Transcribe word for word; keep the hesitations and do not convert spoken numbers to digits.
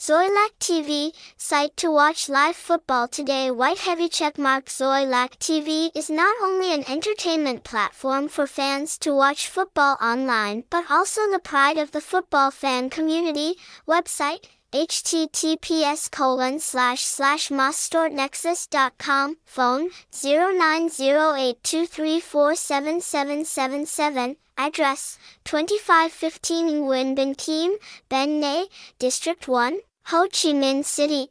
Xoilac T V, site to watch live football today. White heavy checkmark. Xoilac T V is not only an entertainment platform for fans to watch football online, but also the pride of the football fan community. Website, H T T P S colon slash slash masstortnexus dot com. Phone, zero nine zero eight two three four seven seven seven seven. Address, twenty-five fifteen Nguyễn Bỉnh Khiêm, Bến Nghé, District one, Ho Chi Minh City.